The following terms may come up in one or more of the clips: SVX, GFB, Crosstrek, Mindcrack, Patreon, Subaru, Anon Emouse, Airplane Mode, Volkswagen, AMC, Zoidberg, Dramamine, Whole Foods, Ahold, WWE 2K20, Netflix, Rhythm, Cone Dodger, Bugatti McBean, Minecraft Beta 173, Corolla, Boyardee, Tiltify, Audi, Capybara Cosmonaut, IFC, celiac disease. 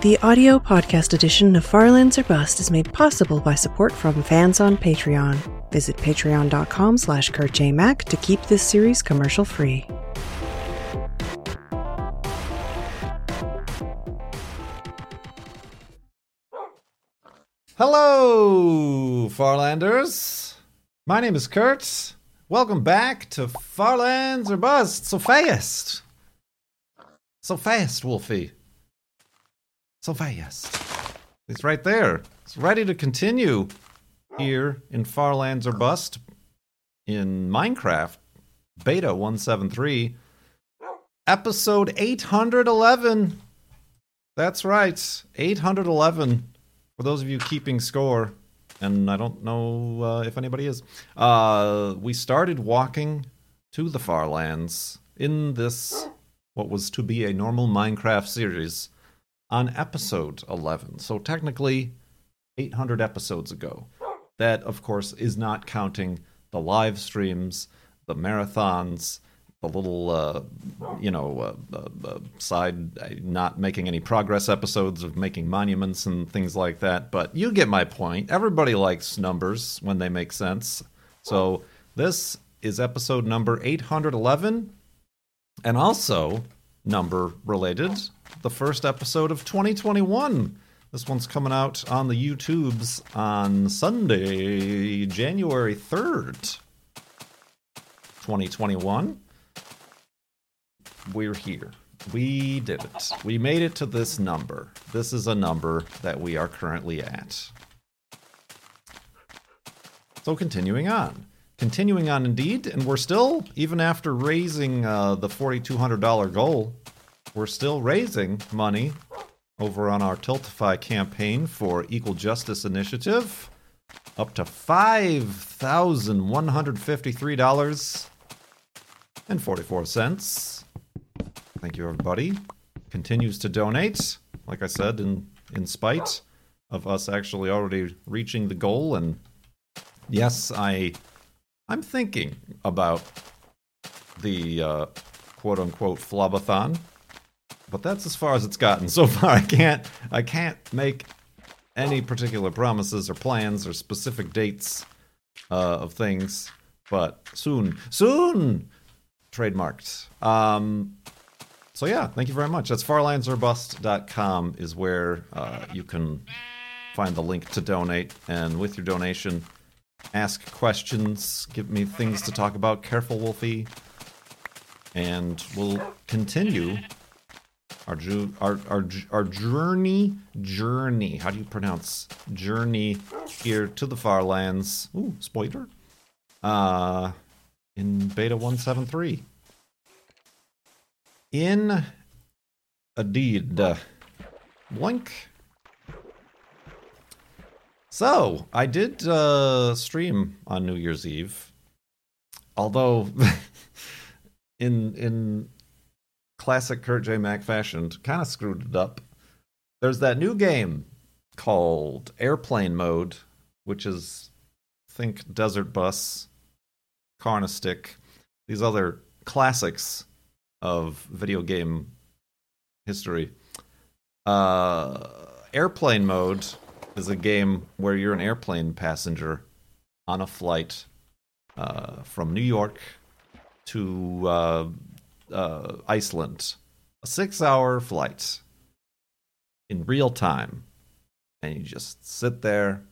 The audio podcast edition of Farlands or Bust is made possible by support from fans on Patreon. Visit patreon.com/KurtJMack to keep this series commercial free. Hello, Farlanders. My name is Kurt. Welcome back to Farlands or Bust. So fast, Wolfie. So fast. It's right there. It's ready to continue here in Farlands or Bust in Minecraft Beta 173, episode 811. That's right, 811. For those of you keeping score, and I don't know if anybody is, we started walking to the Farlands in this, what was to be a normal Minecraft series, on episode 11. So technically, 800 episodes ago. That, of course, is not counting the live streams, the marathons, the little, side not making any progress episodes of making monuments and things like that. But you get my point. Everybody likes numbers when they make sense. So this is episode number 811. And also, number related, the first episode of 2021. This one's coming out on the YouTubes on Sunday, January 3rd, 2021. We're here. We did it. We made it to this number. This is a number that we are currently at. So continuing on. Continuing on indeed, and we're still, even after raising the $4,200 goal, we're still raising money over on our Tiltify campaign for Equal Justice Initiative. Up to $5,153.44. Thank you, everybody. Continues to donate, like I said, in spite of us actually already reaching the goal. And yes, I'm thinking about the quote-unquote flub-a-thon, but that's as far as it's gotten so far. I can't make any particular promises or plans or specific dates of things, but soon, trademarked. So yeah, thank you very much. That's farlandsorbust.com is where you can find the link to donate. And with your donation, ask questions, give me things to talk about. Careful, Wolfie. And we'll continue our journey. How do you pronounce journey here to the Farlands? Ooh, spoiler. In Beta 173. In indeed. Blink. So, I did stream on New Year's Eve. Although, in classic Kurt J. Mack fashion, kind of screwed it up. There's that new game called Airplane Mode, which is, think, Desert Bus, Crosstrek, these other classics of video game history. Airplane Mode is a game where you're an airplane passenger on a flight from New York to Iceland. A 6-hour flight in real time. And you just sit there.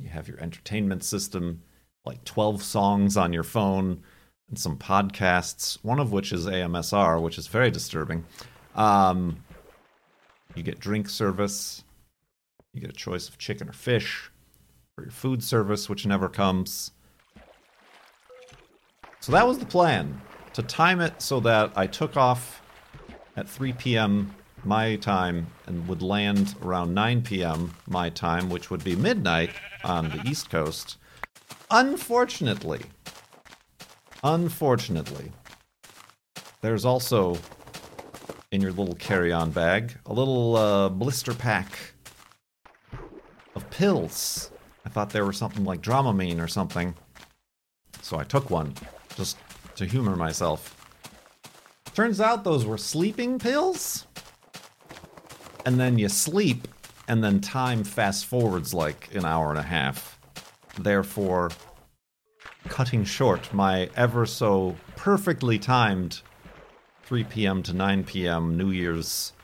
You have your entertainment system, like 12 songs on your phone, and some podcasts, one of which is ASMR, which is very disturbing. You get drink service. You get a choice of chicken or fish for your food service, which never comes. So that was the plan, to time it so that I took off at 3 p.m. my time and would land around 9 p.m. my time, which would be midnight on the East Coast. Unfortunately, there's also, in your little carry-on bag, a little blister pack of pills. I thought there were something like Dramamine or something. So I took one, just to humor myself. Turns out those were sleeping pills. and then you sleep, and then time fast forwards like an hour and a half, therefore cutting short my ever so perfectly timed 3 p.m. to 9 p.m. New Year's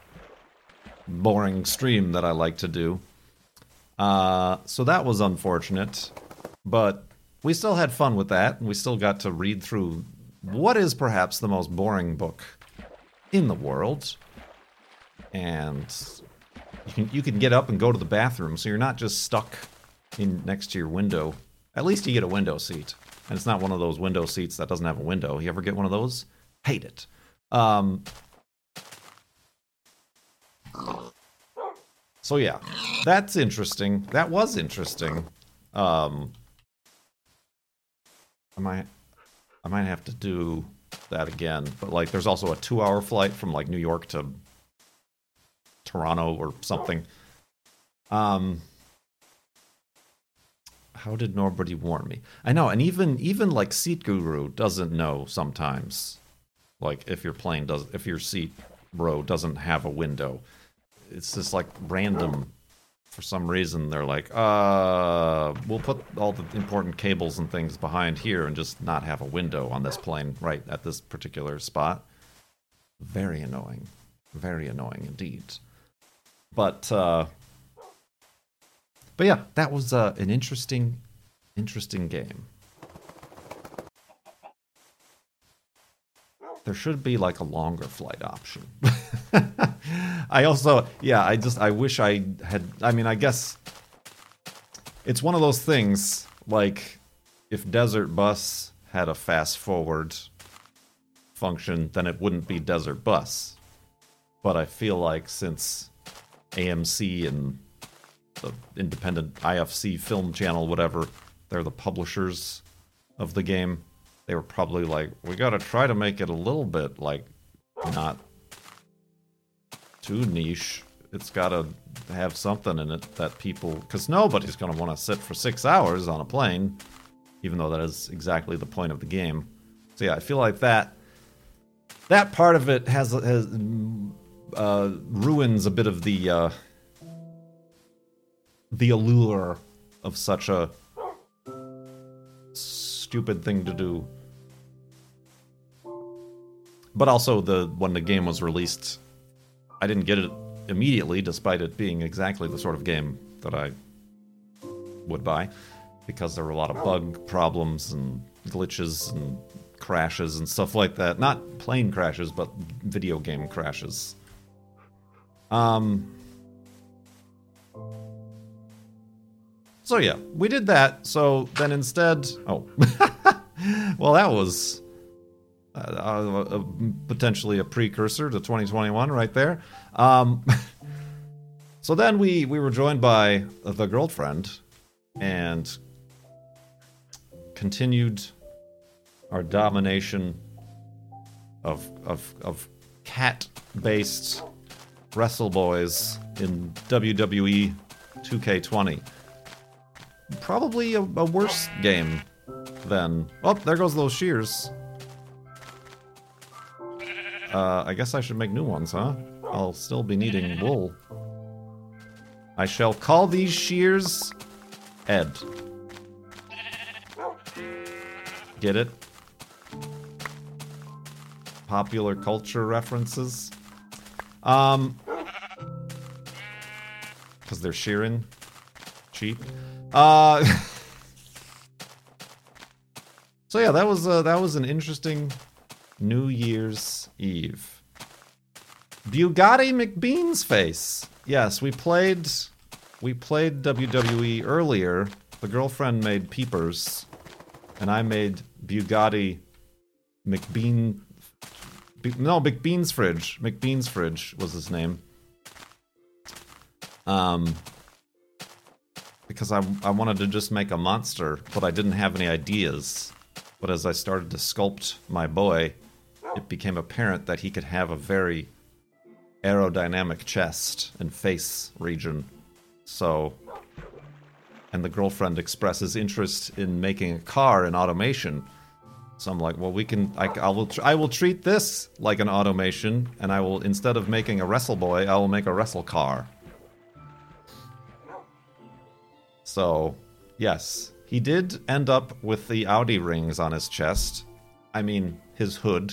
boring stream that I like to do. So that was unfortunate, but we still had fun with that, and we still got to read through what is perhaps the most boring book in the world. And you can get up and go to the bathroom, so you're not just stuck in next to your window. At least you get a window seat, and it's not one of those window seats that doesn't have a window. You ever get one of those? Hate it. So yeah, that's interesting. That was interesting. I might have to do that again. But like, there's also a 2-hour flight from like New York to Toronto or something. How did nobody warn me? I know, and even like Seat Guru doesn't know sometimes. Like if your seat row doesn't have a window, it's just like random. For some reason, they're like, we'll put all the important cables and things behind here and just not have a window on this plane right at this particular spot. Very annoying. Very annoying indeed. But yeah, that was an interesting game. There should be like a longer flight option. I guess it's one of those things, like if Desert Bus had a fast forward function, then it wouldn't be Desert Bus. But I feel like since AMC and the independent IFC film channel, whatever, they're the publishers of the game, they were probably like, we gotta try to make it a little bit, like, not too niche. It's gotta have something in it that people... Because nobody's gonna want to sit for 6 hours on a plane, even though that is exactly the point of the game. So yeah, I feel like that part of it has ruins a bit of the allure of such a stupid thing to do. But also, when the game was released, I didn't get it immediately, despite it being exactly the sort of game that I would buy, because there were a lot of bug problems and glitches and crashes and stuff like that. Not plane crashes, but video game crashes. So yeah, we did that, so then instead... Oh. Well, that was potentially a precursor to 2021 right there. So then we were joined by the girlfriend and continued our domination of cat-based wrestle boys in WWE 2K20. Probably a worse game than... Oh, there goes those shears. I guess I should make new ones, huh? I'll still be needing wool. I shall call these shears Ed. Get it? Popular culture references. Because they're shearing. Cheap. So yeah, that was an interesting New Year's Eve. Bugatti McBean's face. Yes, we played WWE earlier. The girlfriend made peepers, and I made Bugatti McBean. McBean's fridge. McBean's fridge was his name. Because I wanted to just make a monster, but I didn't have any ideas. But as I started to sculpt my boy, it became apparent that he could have a very aerodynamic chest and face region. So, and the girlfriend expresses interest in making a car in automation. So I'm like, well, we can. I will treat this like an automation, and I will, instead of making a wrestle boy, I will make a wrestle car. So, yes, he did end up with the Audi rings on his chest. I mean, his hood.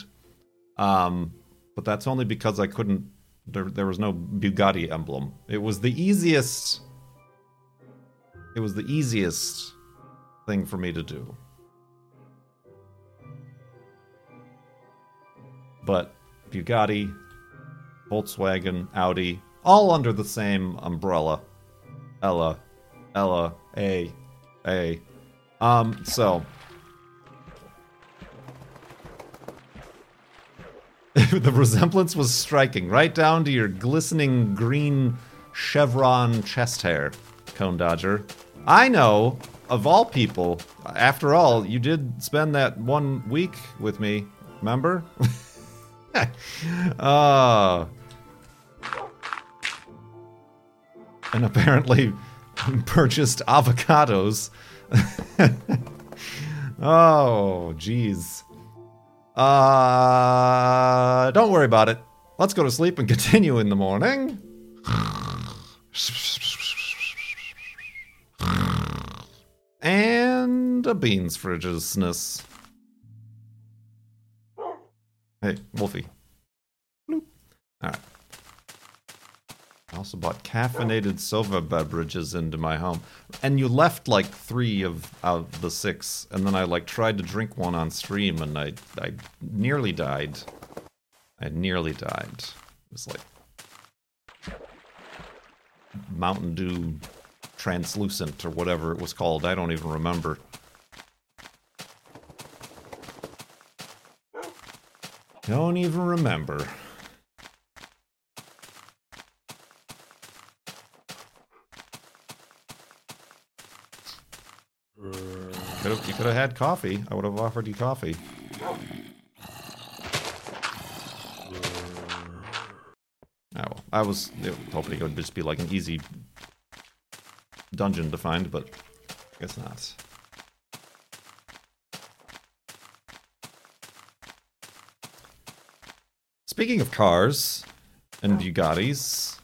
But that's only because I couldn't. There was no Bugatti emblem. It was the easiest. It was the easiest thing for me to do. But Bugatti, Volkswagen, Audi, all under the same umbrella. Ella. So. The resemblance was striking, right down to your glistening green chevron chest hair, Cone Dodger. I know, of all people, after all, you did spend that 1 week with me, remember? And apparently purchased avocados. Oh, geez. Don't worry about it. Let's go to sleep and continue in the morning. And a beans frigidness. Hey, Wolfie. Bloop. Alright. I also bought caffeinated sofa beverages into my home. And you left like 3 of the 6. And then I like tried to drink one on stream and I nearly died. It was like Mountain Dew Translucent or whatever it was called. I don't even remember. Don't even remember. You could have had coffee. I would have offered you coffee. Oh, well, I was hoping it would just be like an easy dungeon to find, but I guess not. Speaking of cars, and Bugattis,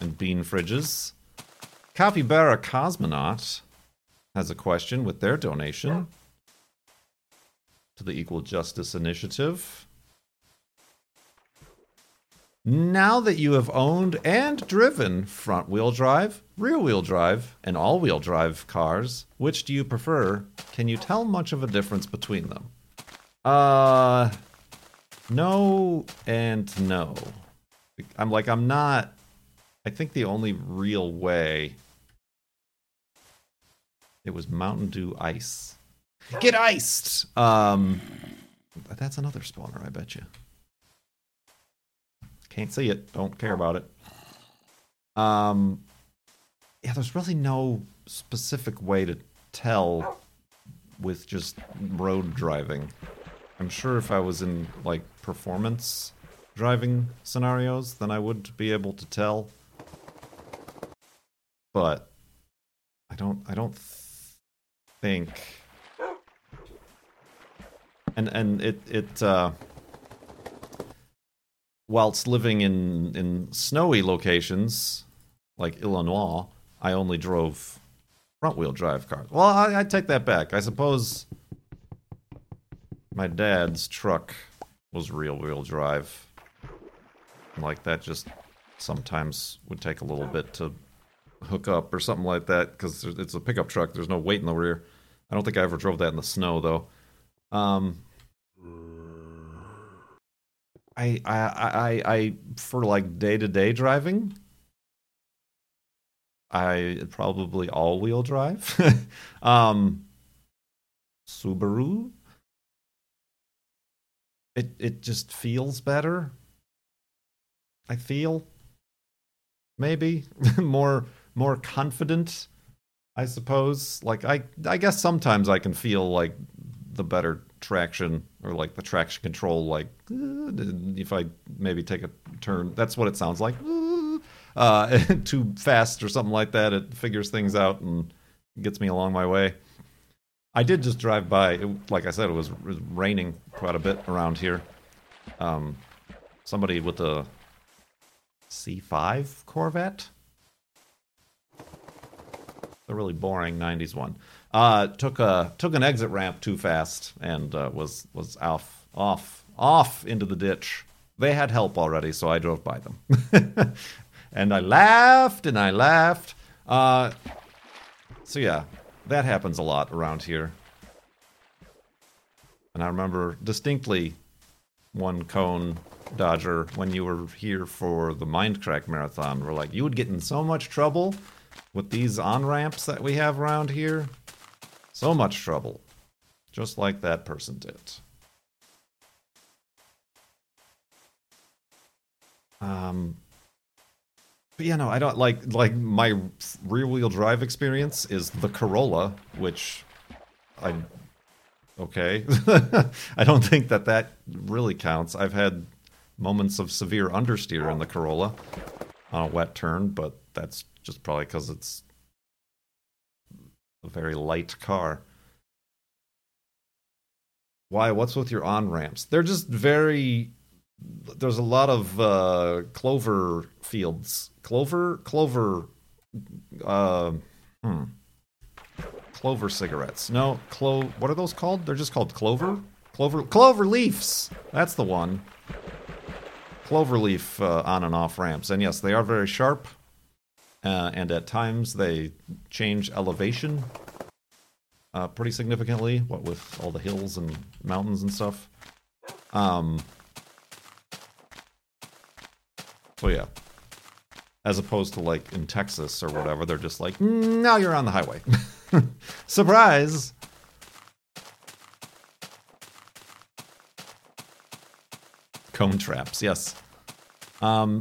and bean fridges, Capybara Cosmonaut has a question with their donation to the Equal Justice Initiative. Now that you have owned and driven front-wheel drive, rear-wheel drive, and all-wheel drive cars, which do you prefer? Can you tell much of a difference between them? No and no. I think the only real way. It was Mountain Dew Ice. Get iced! That's another spawner, I bet you. Can't see it. Don't care about it. Yeah, there's really no specific way to tell with just road driving. I'm sure if I was in, like, performance driving scenarios, then I would be able to tell. But I don't think. And it whilst living in snowy locations like Illinois, I only drove front-wheel drive cars. Well, I take that back. I suppose my dad's truck was rear-wheel drive. And like that just sometimes would take a little bit to hook up or something like that, because it's a pickup truck. There's no weight in the rear. I don't think I ever drove that in the snow, though. I for like day-to-day driving, I probably all-wheel drive. Subaru. It just feels better. I feel maybe more confident, I suppose. Like I guess sometimes I can feel like the better traction or like the traction control, like if I maybe take a turn, that's what it sounds like. Too fast or something like that, it figures things out and gets me along my way. I did just drive by. It, like I said, it was raining quite a bit around here. Somebody with a C5 Corvette. The really boring 90s one. Took an exit ramp too fast and was off into the ditch. They had help already, so I drove by them. And I laughed and I laughed. So yeah, that happens a lot around here. And I remember distinctly one cone Dodger when you were here for the Mindcrack marathon. We're like, you would get in so much trouble with these on-ramps that we have around here. So much trouble. Just like that person did. But yeah, no, I don't like my rear-wheel drive experience is the Corolla, which I don't think that really counts. I've had moments of severe understeer in the Corolla on a wet turn, but that's just probably because it's a very light car. Why? What's with your on-ramps? They're just very... There's a lot of clover fields. Clover cigarettes. No, what are those called? They're just called clover? Clover leaves! That's the one. Clover leaf on and off ramps. And yes, they are very sharp. And at times they change elevation pretty significantly. What with all the hills and mountains and stuff. So yeah, as opposed to like in Texas or whatever, they're just like, now you're on the highway. Surprise! Cone traps, yes. So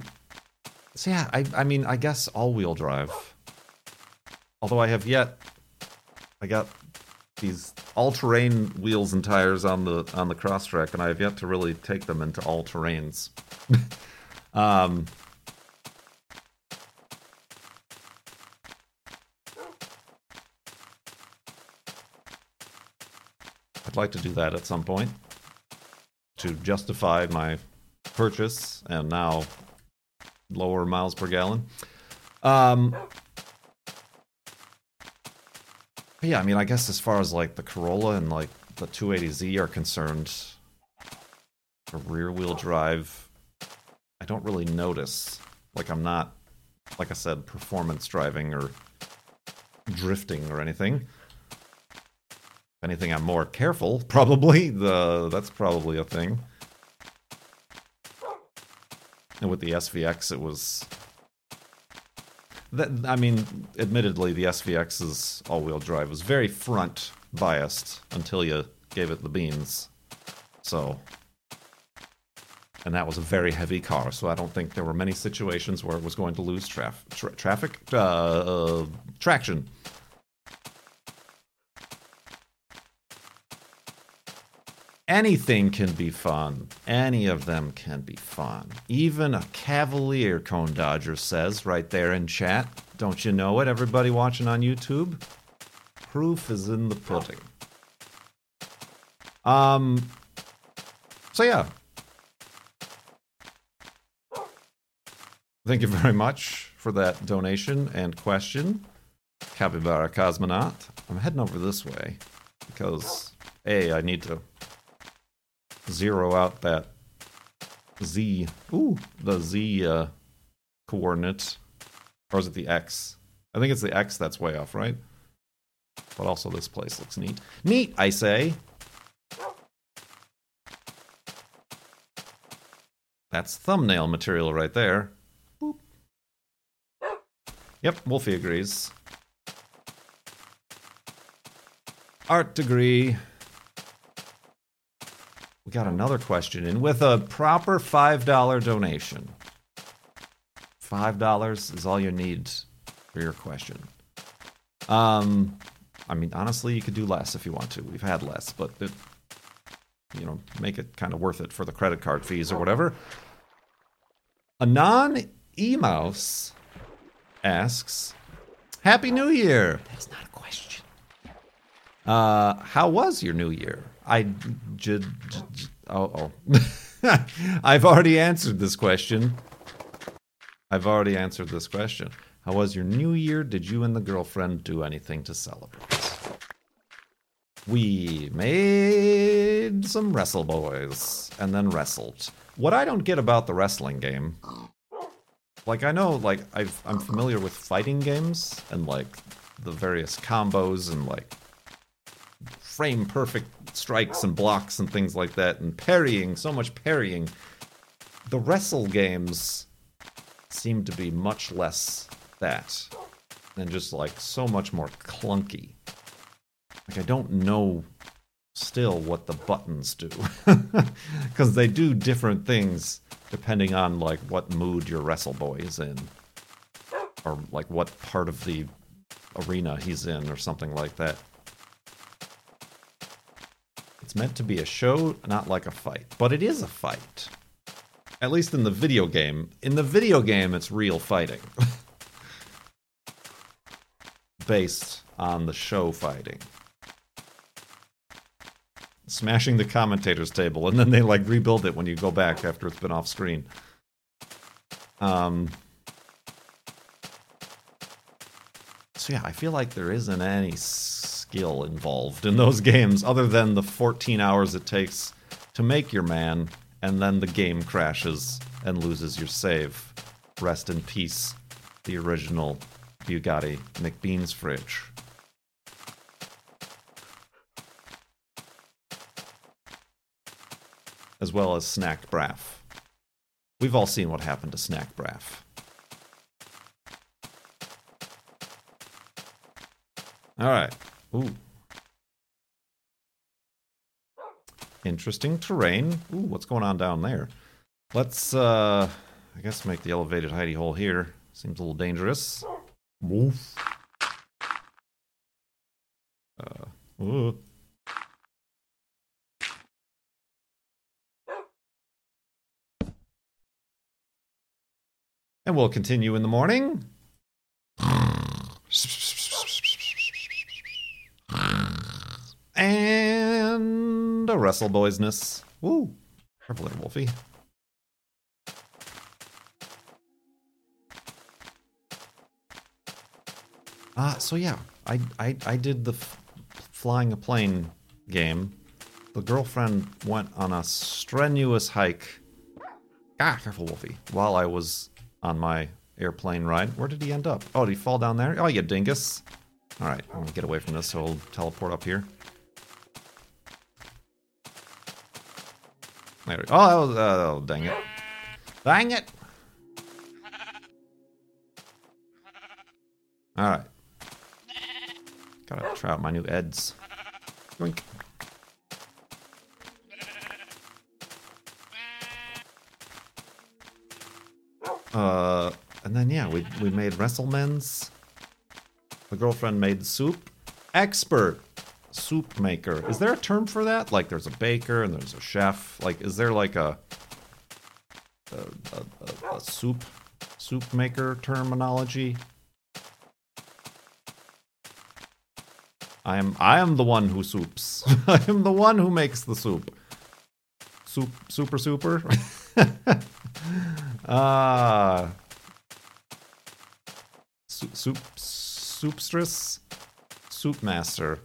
yeah, I mean, I guess all-wheel drive. Although I got these all-terrain wheels and tires on the Crosstrek, and I have yet to really take them into all terrains. I'd like to do that at some point to justify my purchase and now lower miles per gallon. Yeah, I mean, I guess as far as like the Corolla and like the 280Z are concerned, the rear-wheel drive, I don't really notice. Like, I'm not, like I said, performance driving or drifting or anything. If anything, I'm more careful, probably. That's probably a thing. And with the SVX, it was... I mean, admittedly, the SVX's all-wheel drive was very front-biased until you gave it the beans. So... And that was a very heavy car, so I don't think there were many situations where it was going to lose traction. Anything can be fun. Any of them can be fun. Even a Cavalier, Cone Dodger says right there in chat. Don't you know it, everybody watching on YouTube? Proof is in the pudding. So yeah. Thank you very much for that donation and question, Capybara Cosmonaut. I'm heading over this way because, A, I need to zero out that Z. Ooh, the Z coordinate. Or is it the X? I think it's the X that's way off, right? But also this place looks neat. Neat, I say! That's thumbnail material right there. Yep, Wolfie agrees. Art degree. We got another question in with a proper $5 donation. $5 is all you need for your question. I mean, honestly, you could do less if you want to. We've had less, but it, you know, make it kind of worth it for the credit card fees or whatever. Anon Emouse asks, Happy New Year! That's not a question. How was your New Year? I've already answered this question. How was your New Year? Did you and the girlfriend do anything to celebrate? We made some Wrestle Boys and then wrestled. What I don't get about the wrestling game, like I know, like I'm familiar with fighting games and like the various combos and like frame perfect strikes and blocks and things like that and parrying, so much parrying. The wrestle games seem to be much less that and just like so much more clunky. Like I don't know still what the buttons do because they do different things depending on like what mood your wrestle boy is in or like what part of the arena he's in or something like that. It's meant to be a show, not like a fight, but it is a fight. At least in the video game. In the video game, it's real fighting. Based on the show fighting. Smashing the commentator's table, and then they, like, rebuild it when you go back after it's been off screen. So, yeah, I feel like there isn't any skill involved in those games, other than the 14 hours it takes to make your man... and then the game crashes and loses your save. Rest in peace, the original Bugatti McBean's fridge. As well as Snack Braff. We've all seen what happened to Snack Braff. Alright. Ooh. Interesting terrain. Ooh, what's going on down there? Let's, I guess make the elevated hidey hole here. Seems a little dangerous. Woof. And we'll continue in the morning. And a wrestle boysness. Woo! Careful there, Wolfie. So yeah, I did the flying a plane game. The girlfriend went on a strenuous hike. Careful, Wolfie. While I was on my airplane ride. Where did he end up? Oh, did he fall down there? Oh, you dingus. All right, I'm gonna get away from this, so I'll teleport up here. There we go. Oh, that was, oh, dang it. Dang it! Alright. Gotta try out my new Eds. Boink. And then, yeah, we made WrestleMens. The girlfriend made soup. Expert! Soup maker. Is there a term for that? Like, there's a baker and there's a chef. Like, is there like a soup maker terminology? I am the one who soups. I am the one who makes the soup. Super. Soupstress, soup master.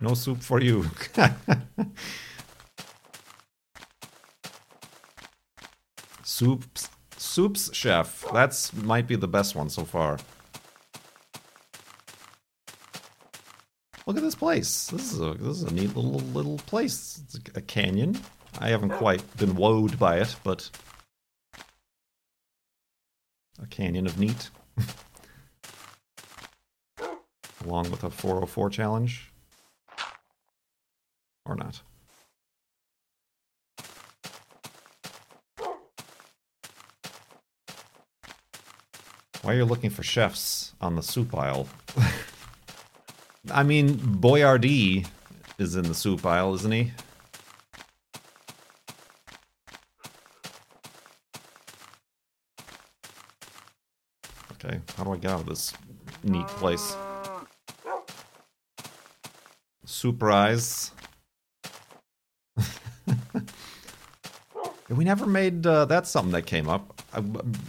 No soup for you. Soups chef. That's might be the best one so far. Look at this place. This is a neat little place. It's a canyon. I haven't quite been wowed by it, but a canyon of neat. Along with a 404 challenge. Or not. Why are you looking for chefs on the soup aisle? I mean, Boyardee is in the soup aisle, isn't he? Okay, how do I get out of this neat place? Surprise. We never made, that's something that came up.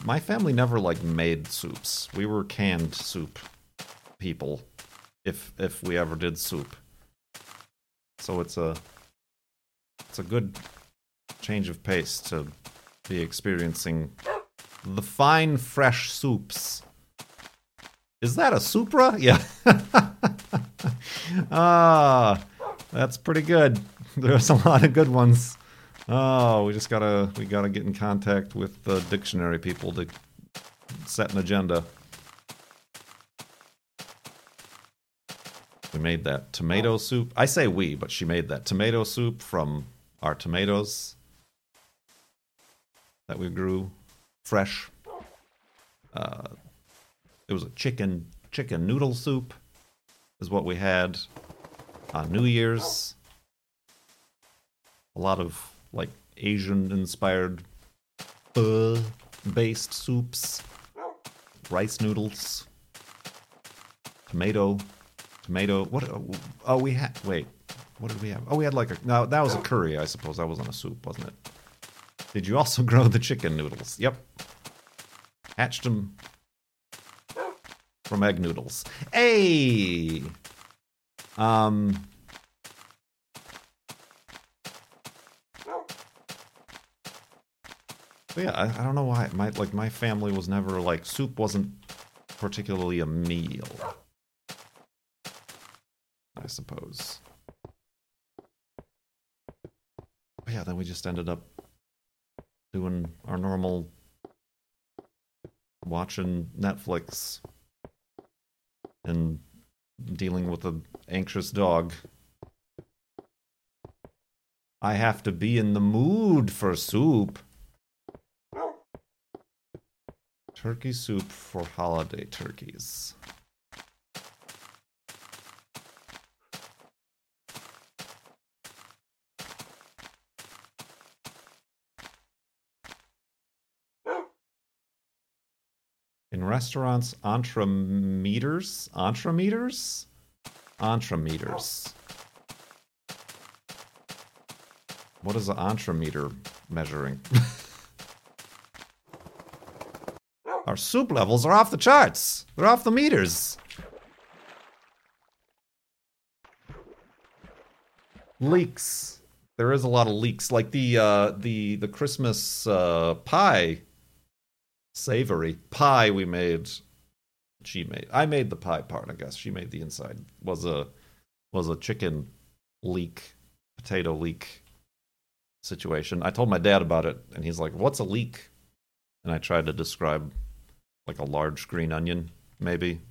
My family never, like, made soups. We were canned soup people, if we ever did soup. So it's a good change of pace to be experiencing the fine, fresh soups. Is that a Supra? Yeah. Ah, that's pretty good. There's a lot of good ones. Oh, we gotta get in contact with the dictionary people to set an agenda. We made that tomato soup. I say we, but she made that tomato soup from our tomatoes that we grew fresh. It was a chicken noodle soup is what we had on New Year's. A lot of, like, Asian-inspired pho-based soups, rice noodles, tomato. What? Oh, we had. Wait, what did we have? Oh, we had like a. No, that was a curry, I suppose. That wasn't a soup, wasn't it? Did you also grow the chicken noodles? Yep, hatched them from egg noodles. Hey. But yeah, I don't know why. My family was never, like, soup wasn't particularly a meal, I suppose. But yeah, then we just ended up doing our normal watching Netflix and dealing with an anxious dog. I have to be in the mood for soup. Turkey soup for holiday turkeys. In restaurants, entremeters. What is an entremeter measuring? Our soup levels are off the charts. They're off the meters. Leaks. There is a lot of leaks, like the Christmas pie, savory pie we made. I made the pie part, I guess. She made the inside. Was a chicken leek, potato leek situation. I told my dad about it, and he's like, "What's a leek?" And I tried to describe, like, a large green onion, maybe.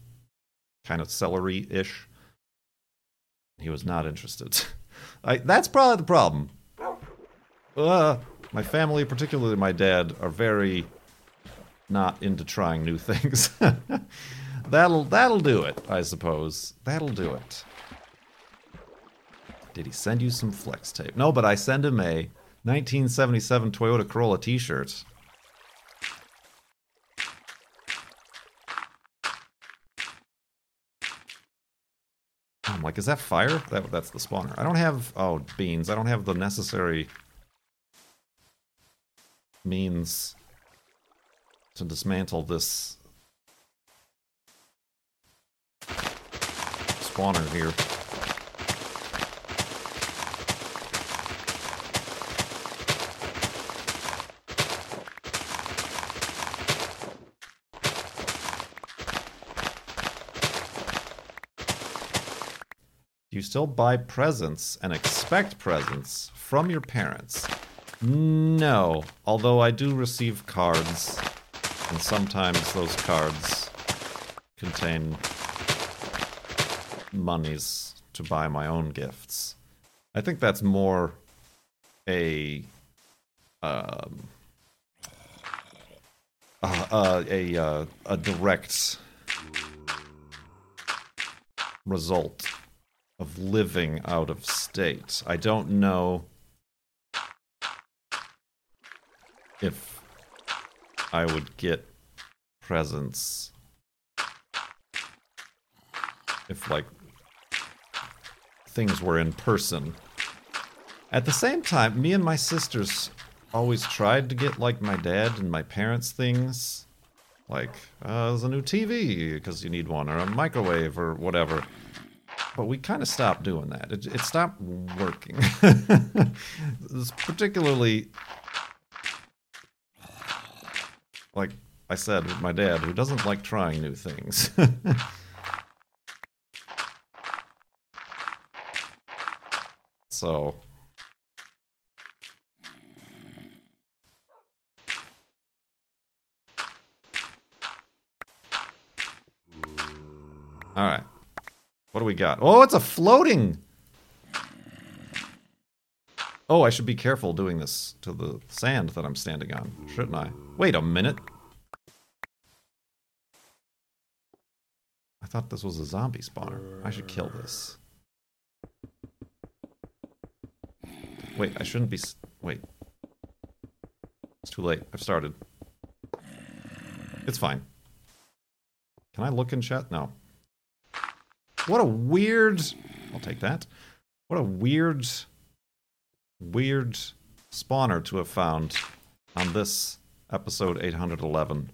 Kind of celery-ish. He was not interested. That's probably the problem. My family, particularly my dad, are very not into trying new things. That'll do it, I suppose. That'll do it. Did he send you some flex tape? No, but I send him a 1977 Toyota Corolla t-shirt. I'm like, is that fire? That's the spawner. I don't have... Oh, beans. I don't have the necessary means to dismantle this spawner here. You still buy presents and expect presents from your parents? No, although I do receive cards, and sometimes those cards contain monies to buy my own gifts. I think that's more a direct result of living out of state. I don't know if I would get presents if, like, things were in person. At the same time, me and my sisters always tried to get, like, my dad and my parents things. Like, there's a new TV, because you need one, or a microwave, or whatever. But we kind of stopped doing that. It stopped working. It's particularly, like I said, with my dad, who doesn't like trying new things. So, all right, what do we got? Oh, it's a floating. Oh, I should be careful doing this to the sand that I'm standing on, shouldn't I? Wait a minute. I thought this was a zombie spawner. I should kill this. Wait, I shouldn't be... Wait. It's too late. I've started. It's fine. Can I look in chat? No. What a weird... I'll take that. What a weird... Weird spawner to have found on this episode 811.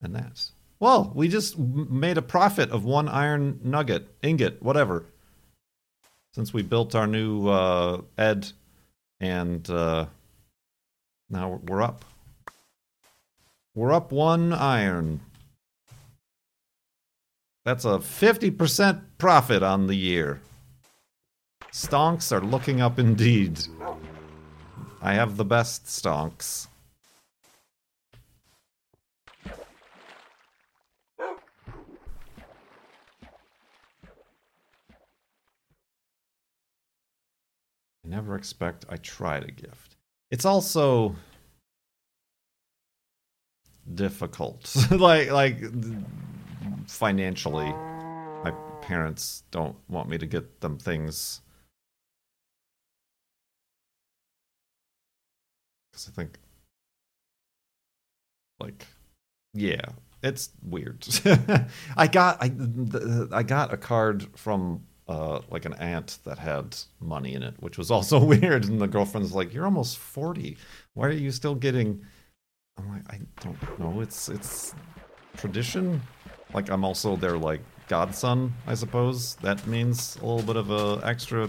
And that's... Well, we just made a profit of one iron nugget, ingot, whatever. Since we built our new Ed, and now we're up. We're up one iron. That's a 50% profit on the year. Stonks are looking up indeed. I have the best stonks. Never expect I tried a gift. It's also difficult. like financially, my parents don't want me to get them things, because I think, like, yeah, it's weird. I got a card from like an aunt that had money in it, which was also weird. And the girlfriend's like, "You're almost 40. Why are you still getting?" I'm like, "I don't know. It's tradition." Like, I'm also their, like, godson, I suppose. That means a little bit of a extra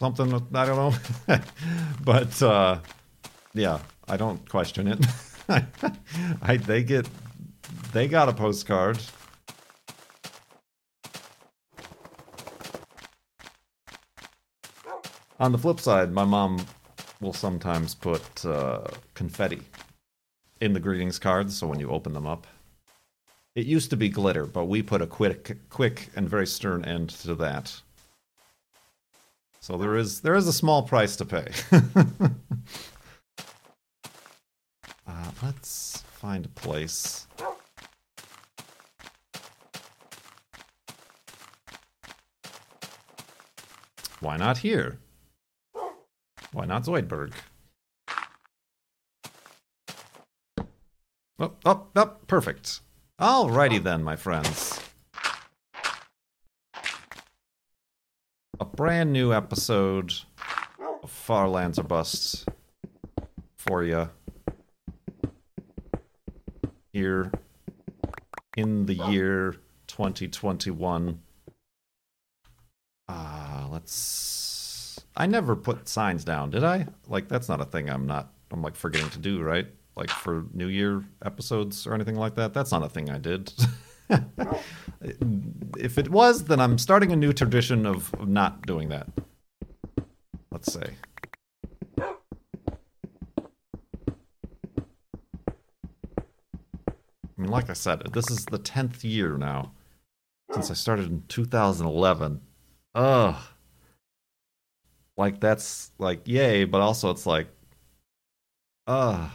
something. I don't know. But yeah, I don't question it. They got a postcard. On the flip side, my mom will sometimes put confetti in the greetings cards, so when you open them up. It used to be glitter, but we put a quick and very stern end to that. So there is a small price to pay. Let's find a place. Why not here? Why not Zoidberg? Oh, perfect. Alrighty then, my friends. A brand new episode of Farlands or Bust for you. Here in the year 2021. I never put signs down, did I? Like, that's not a thing I'm like forgetting to do, right? Like, for New Year episodes or anything like that? That's not a thing I did. If it was, then I'm starting a new tradition of not doing that. Let's say. I mean, like I said, this is the 10th year now since I started in 2011. Ugh. Like, that's, like, yay, but also it's like, oh,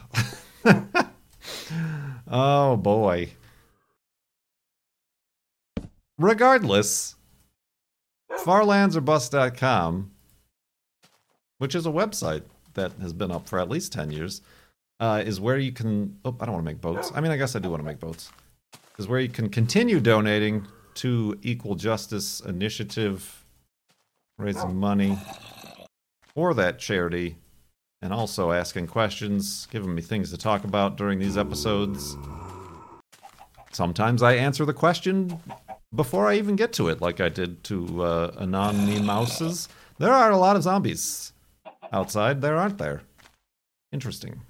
boy. Regardless, farlandsorbust.com, which is a website that has been up for at least 10 years, is where you can... Oh, I don't want to make boats. I mean, I guess I do want to make boats. Is where you can continue donating to Equal Justice Initiative, raising money for that charity, and also asking questions, giving me things to talk about during these episodes. Sometimes I answer the question before I even get to it, like I did to Anonymous Mouses. There are a lot of zombies outside, there aren't there? Interesting.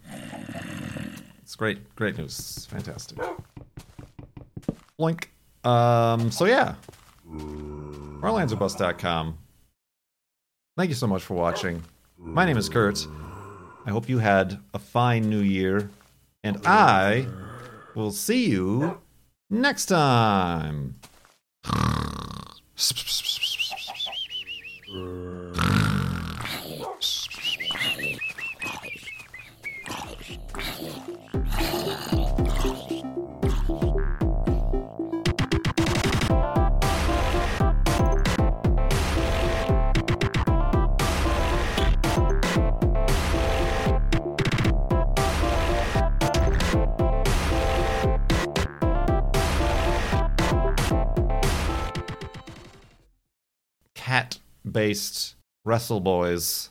It's great, great news. Fantastic. Blink. So yeah. FarlandsOrBust.com. Thank you so much for watching. My name is Kurt. I hope you had a fine new year. And I will see you next time. Cat-based wrestle boys